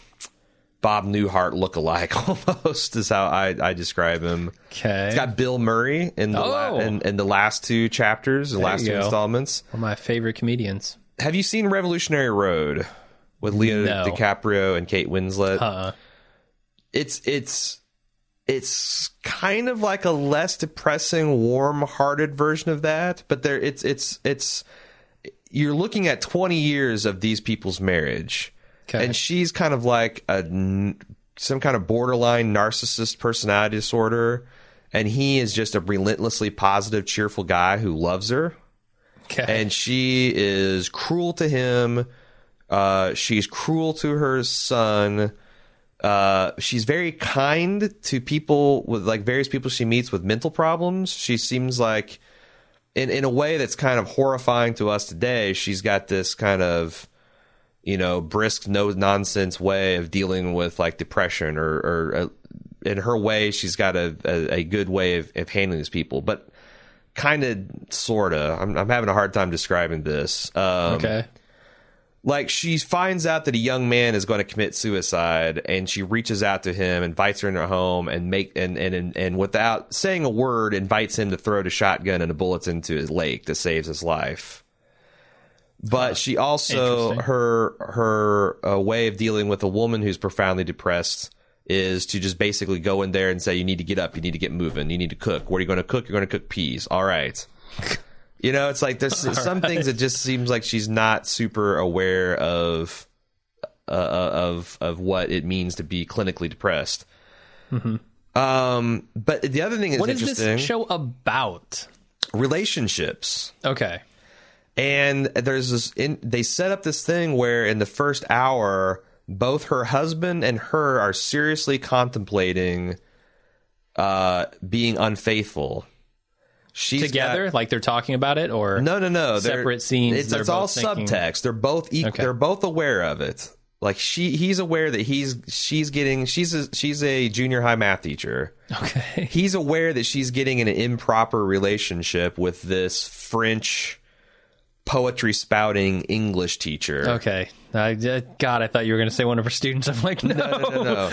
Bob Newhart lookalike, almost, is how I describe him. Okay. It's got Bill Murray in the last two chapters, the last two installments. One of my favorite comedians. Have you seen Revolutionary Road with Leo DiCaprio and Kate Winslet? Uh-uh. It's kind of like a less depressing, warm-hearted version of that, but you're looking at 20 years of these people's marriage, okay, and she's kind of like some kind of borderline narcissist personality disorder, and he is just a relentlessly positive, cheerful guy who loves her. Okay. And she is cruel to him. She's cruel to her son. She's very kind to people with like various people she meets with mental problems. She seems like in a way that's kind of horrifying to us today. She's got this kind of, you know, brisk, no nonsense way of dealing with like depression or in her way, she's got a good way of handling these people, but kind of sort of, I'm having a hard time describing this. Okay. Like, she finds out that a young man is going to commit suicide, and she reaches out to him, invites her in her home, and without saying a word, invites him to throw the shotgun and the bullets into his lake that saves his life. But she also, her way of dealing with a woman who's profoundly depressed is to just basically go in there and say, you need to get up, you need to get moving, you need to cook. What are you going to cook? You're going to cook peas. All right. You know, it's like there's some things that just seems like she's not super aware of what it means to be clinically depressed. Mm-hmm. But the other thing is interesting. What is this show about? Relationships. Okay. And there's this. They set up this thing where in the first hour, both her husband and her are seriously contemplating being unfaithful. She's together, like they're talking about it, or no, separate scenes. It's all subtext. They're both They're both aware of it. Like he's aware that she's a junior high math teacher. Okay, he's aware that she's getting in an improper relationship with this French poetry spouting English teacher. Okay, I thought you were going to say one of her students. I'm like, no.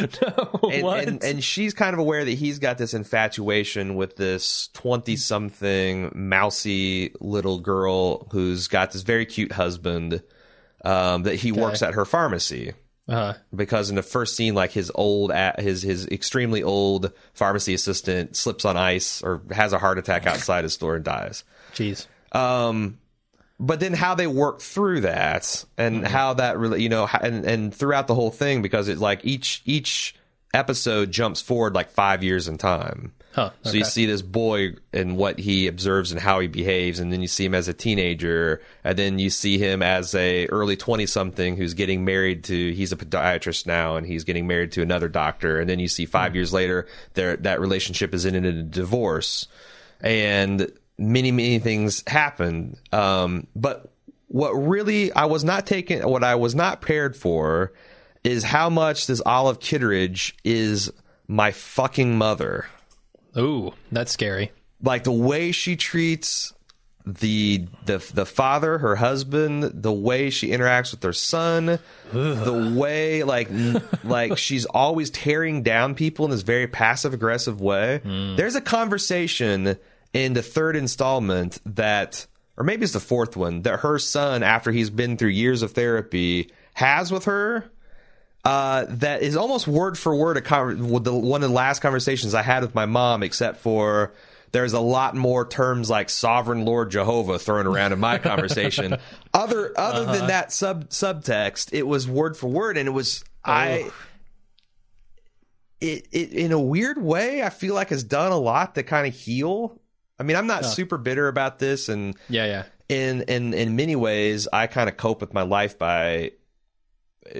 And she's kind of aware that he's got this infatuation with this 20-something mousy little girl who's got this very cute husband that he works at her pharmacy. Uh-huh. Because in the first scene, like his extremely old pharmacy assistant slips on ice or has a heart attack outside his store and dies. Jeez. But then how they work through that and how that really, you know, and throughout the whole thing, because it's like each episode jumps forward like 5 years in time. Huh, okay. So you see this boy and what he observes and how he behaves. And then you see him as a teenager. And then you see him as a early 20 something who's getting married to, he's a podiatrist now and he's getting married to another doctor. And then you see 5 years later that relationship is ended in a divorce. And many, many things happened. But what really what I was not prepared for is how much this Olive Kitteridge is my fucking mother. Ooh, that's scary. Like the way she treats the father, her husband, the way she interacts with her son, the way like she's always tearing down people in this very passive aggressive way. There's a conversation in the third installment that, or maybe it's the fourth one, that her son, after he's been through years of therapy, has with her, that is almost word for word one of the last conversations I had with my mom, except for there's a lot more terms like Sovereign Lord Jehovah thrown around in my conversation. Other than that subtext, it was word for word, and it was... It in a weird way, I feel like has done a lot to kind of heal. I mean, I'm not super bitter about this, and in many ways, I kind of cope with my life by,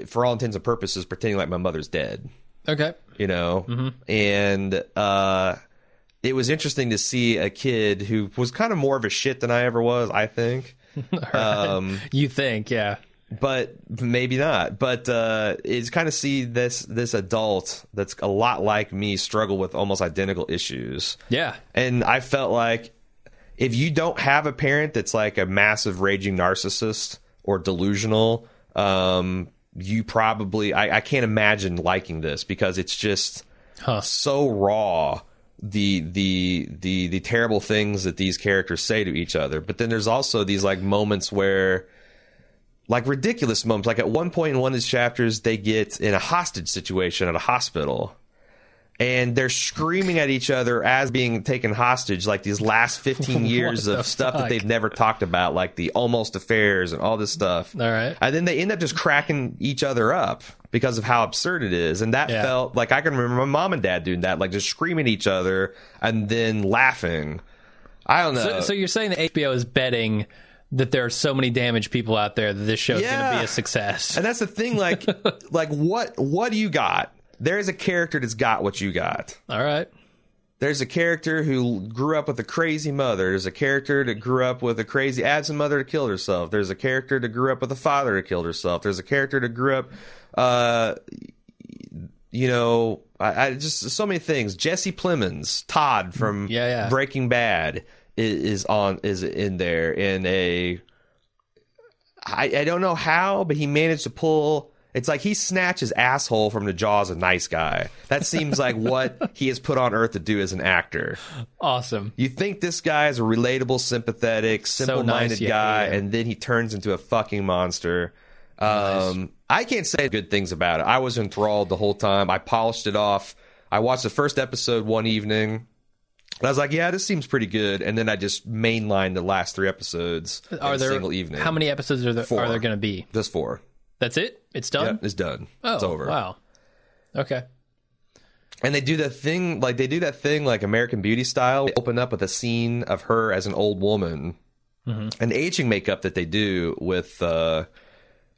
for all intents and purposes, pretending like my mother's dead. Okay, you know, and it was interesting to see a kid who was kind of more of a shit than I ever was. I think, you think, yeah. But maybe not. But it's kind of see this adult that's a lot like me struggle with almost identical issues. Yeah. And I felt like if you don't have a parent that's like a massive raging narcissist or delusional, you probably... I can't imagine liking this because it's just so raw, the terrible things that these characters say to each other. But then there's also these like moments where... like ridiculous moments. Like at one point in one of these chapters, they get in a hostage situation at a hospital, and they're screaming at each other as being taken hostage. Like these last 15 years of stuff that they've never talked about, like the almost affairs and all this stuff. All right, and then they end up just cracking each other up because of how absurd it is. And that felt like I can remember my mom and dad doing that, like just screaming at each other and then laughing. I don't know. So you're saying that HBO is betting that there are so many damaged people out there that this show is going to be a success. And that's the thing, like, what do you got? There is a character that's got what you got. All right. There's a character who grew up with a crazy mother. There's a character that grew up with a crazy absent mother that killed herself. There's a character that grew up with a father that killed herself. There's a character that grew up, you know, I just so many things. Jesse Plemons, Todd from Breaking Bad is in there in a. I don't know how, but he managed to pull. It's like he snatched his asshole from the jaws of Nice Guy. That seems like what he is put on earth to do as an actor. Awesome. You think this guy is a relatable, sympathetic, simple-minded guy, and then he turns into a fucking monster. Nice. I can't say good things about it. I was enthralled the whole time. I polished it off. I watched the first episode one evening. I was like, yeah, this seems pretty good. And then I just mainlined the last three episodes in a single evening. How many episodes are there going to be? Just 4. That's it? It's done? Yep, it's done. Oh, it's over. Wow. Okay. And they do that thing, like American Beauty style. They open up with a scene of her as an old woman. Mm-hmm. An aging makeup that they do with Frances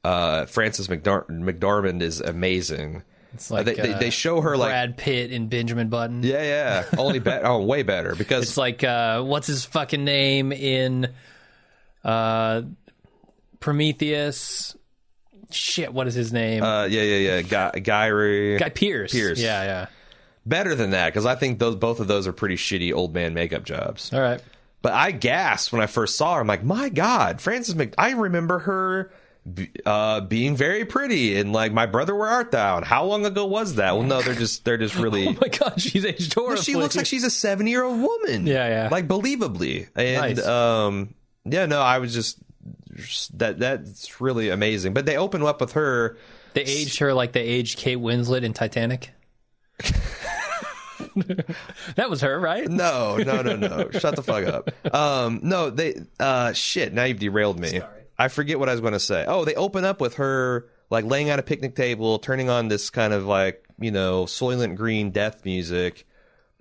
McDormand is amazing. It's like they show her like Brad Pitt and Benjamin Button. Yeah, yeah. Only better. Oh, way better, because it's like what's his fucking name in Prometheus? Shit, what is his name? Guy Pierce. Yeah, yeah. Better than that, because I think both of those are pretty shitty old man makeup jobs. All right. But I gasped when I first saw her. I'm like, my God, I remember her being very pretty and like, My Brother, Where Art Thou? And how long ago was that? Well, no, they're just really. Oh my God, she's aged horribly. She looks like she's a 70-year-old woman. Yeah, yeah. Like, believably. And nice. I was just. That's really amazing. But they open up with her. They aged her like they aged Kate Winslet in Titanic. That was her, right? No. Shut the fuck up. No, they. Shit. Now you've derailed me. Sorry. I forget what I was going to say. Oh, they open up with her like laying on a picnic table, turning on this kind of like Soylent Green death music,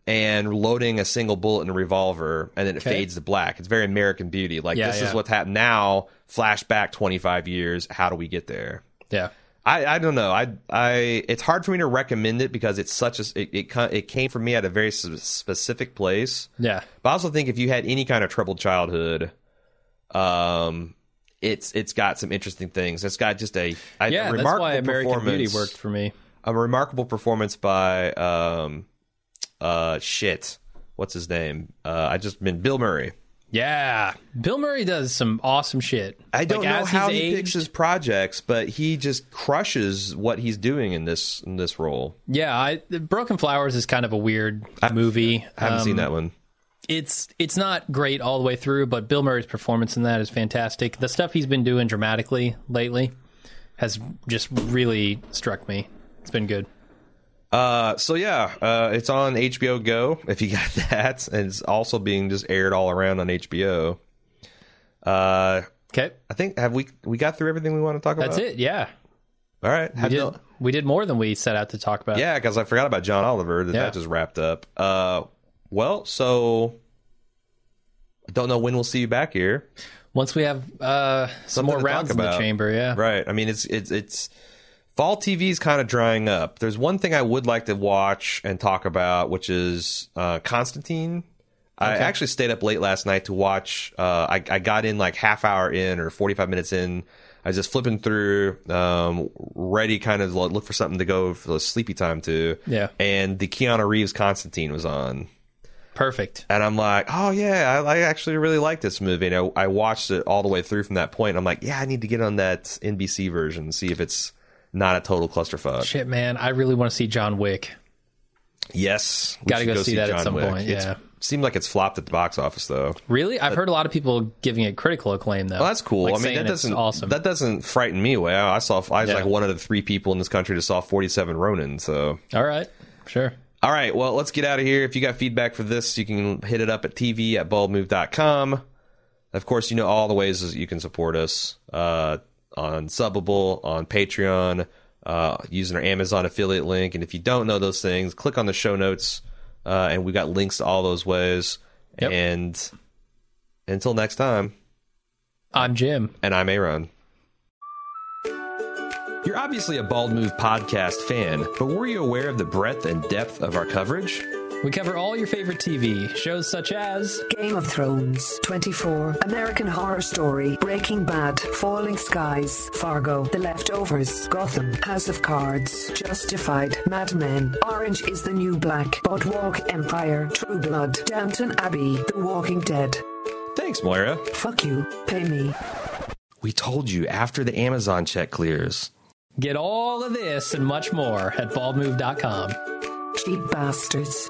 and loading a single bullet in a revolver, and then it fades to black. It's very American Beauty. Like, this is what's happened now. Flashback 25 years. How do we get there? Yeah. I don't know. It's hard for me to recommend it because it's such a... It came from me at a very specific place. Yeah. But I also think if you had any kind of troubled childhood, it's got some interesting things. It's got just a remarkable performance. That's why American Beauty worked for me. A remarkable performance by... what's his name? Bill Murray. Yeah, Bill Murray does some awesome shit. I don't know how he picks his projects, but he just crushes what he's doing in this role. Yeah, Broken Flowers is kind of a weird movie. I haven't seen that one. It's not great all the way through, but Bill Murray's performance in that is fantastic. The stuff he's been doing dramatically lately has just really struck me. It's been good. It's on HBO Go, if you got that, and it's also being just aired all around on HBO. Okay. I think, have we got through everything we want to talk about? That's it, yeah. All right. We did more than we set out to talk about. Yeah, because I forgot about John Oliver, that just wrapped up. I don't know when we'll see you back here. Once we have some more rounds in the chamber, yeah. Right, I mean, it's fall TV is kind of drying up. There's one thing I would like to watch and talk about, which is Constantine. Okay. I actually stayed up late last night to watch. I got in like half hour in or 45 minutes in. I was just flipping through, ready kind of look for something to go for the sleepy time to. Yeah. And the Keanu Reeves Constantine was on. Perfect. And I'm like, oh yeah, I actually really like this movie. And I watched it all the way through from that point. I'm like, yeah, I need to get on that NBC version and see if it's not a total clusterfuck. Shit, man. I really want to see John Wick. Yes. Got to go see that John at some point. Yeah. It seemed like it's flopped at the box office, though. Really? I've heard a lot of people giving it critical acclaim, though. Well, that's cool. Like, I mean, that doesn't frighten me away. I was like one of the 3 people in this country that saw 47 Ronin, so. All right. Sure. All right. Well, let's get out of here. If you got feedback for this, you can hit it up at tv@baldmove.com. Of course, all the ways that you can support us. On Subbable, on Patreon, using our Amazon affiliate link. And if you don't know those things, click on the show notes, and we got links to all those ways. Yep. And until next time, I'm Jim. And I'm Aaron. You're obviously a Bald Move podcast fan, but were you aware of the breadth and depth of our coverage? We cover all your favorite TV, shows such as Game of Thrones, 24, American Horror Story, Breaking Bad, Falling Skies, Fargo, The Leftovers, Gotham, House of Cards, Justified, Mad Men, Orange is the New Black, Boardwalk Empire, True Blood, Downton Abbey, The Walking Dead. Thanks, Moira. Fuck you. Pay me. We told you after the Amazon check clears. Get all of this and much more at baldmove.com. Cheap bastards.